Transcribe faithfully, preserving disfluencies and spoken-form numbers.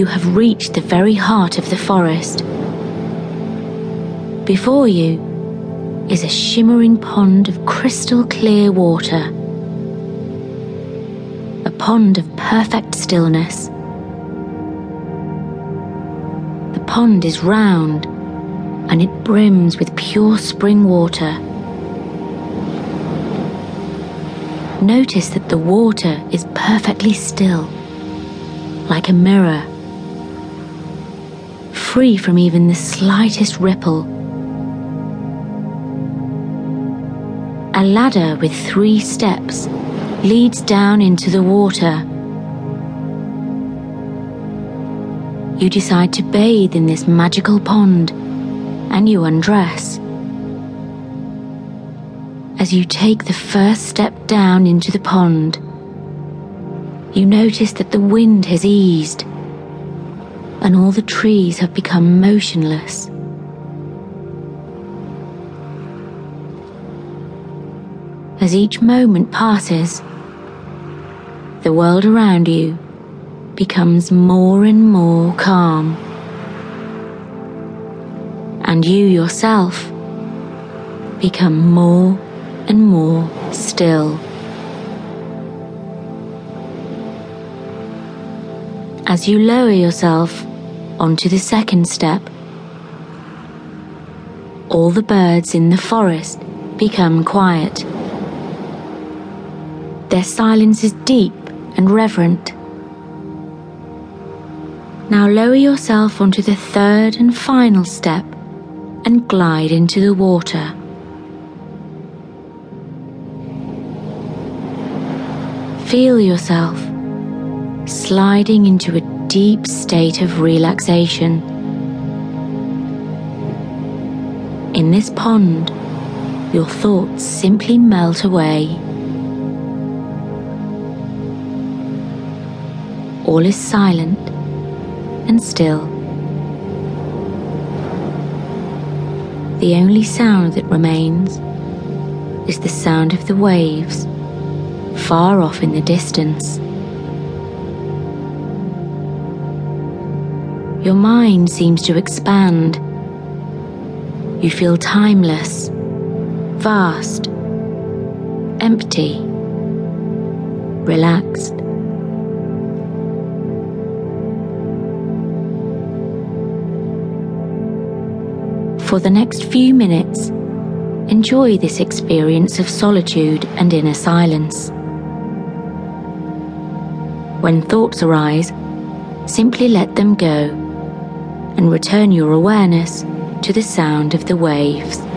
you have reached the very heart of the forest. Before you is a shimmering pond of crystal clear water, a pond of perfect stillness. The pond is round and it brims with pure spring water. Notice that the water is perfectly still, like a mirror, free from even the slightest ripple. A ladder with three steps leads down into the water. You decide to bathe in this magical pond, and you undress. As you take the first step down into the pond, you notice that the wind has eased, and all the trees have become motionless. As each moment passes, the world around you becomes more and more calm, and you yourself become more and more still. As you lower yourself onto the second step, all the birds in the forest become quiet. Their silence is deep and reverent. Now lower yourself onto the third and final step and glide into the water. Feel yourself sliding into a deep state of relaxation. In this pond, your thoughts simply melt away. All is silent and still. The only sound that remains is the sound of the waves far off in the distance. Your mind seems to expand. You feel timeless, vast, empty, relaxed. For the next few minutes, enjoy this experience of solitude and inner silence. When thoughts arise, simply let them go and return your awareness to the sound of the waves.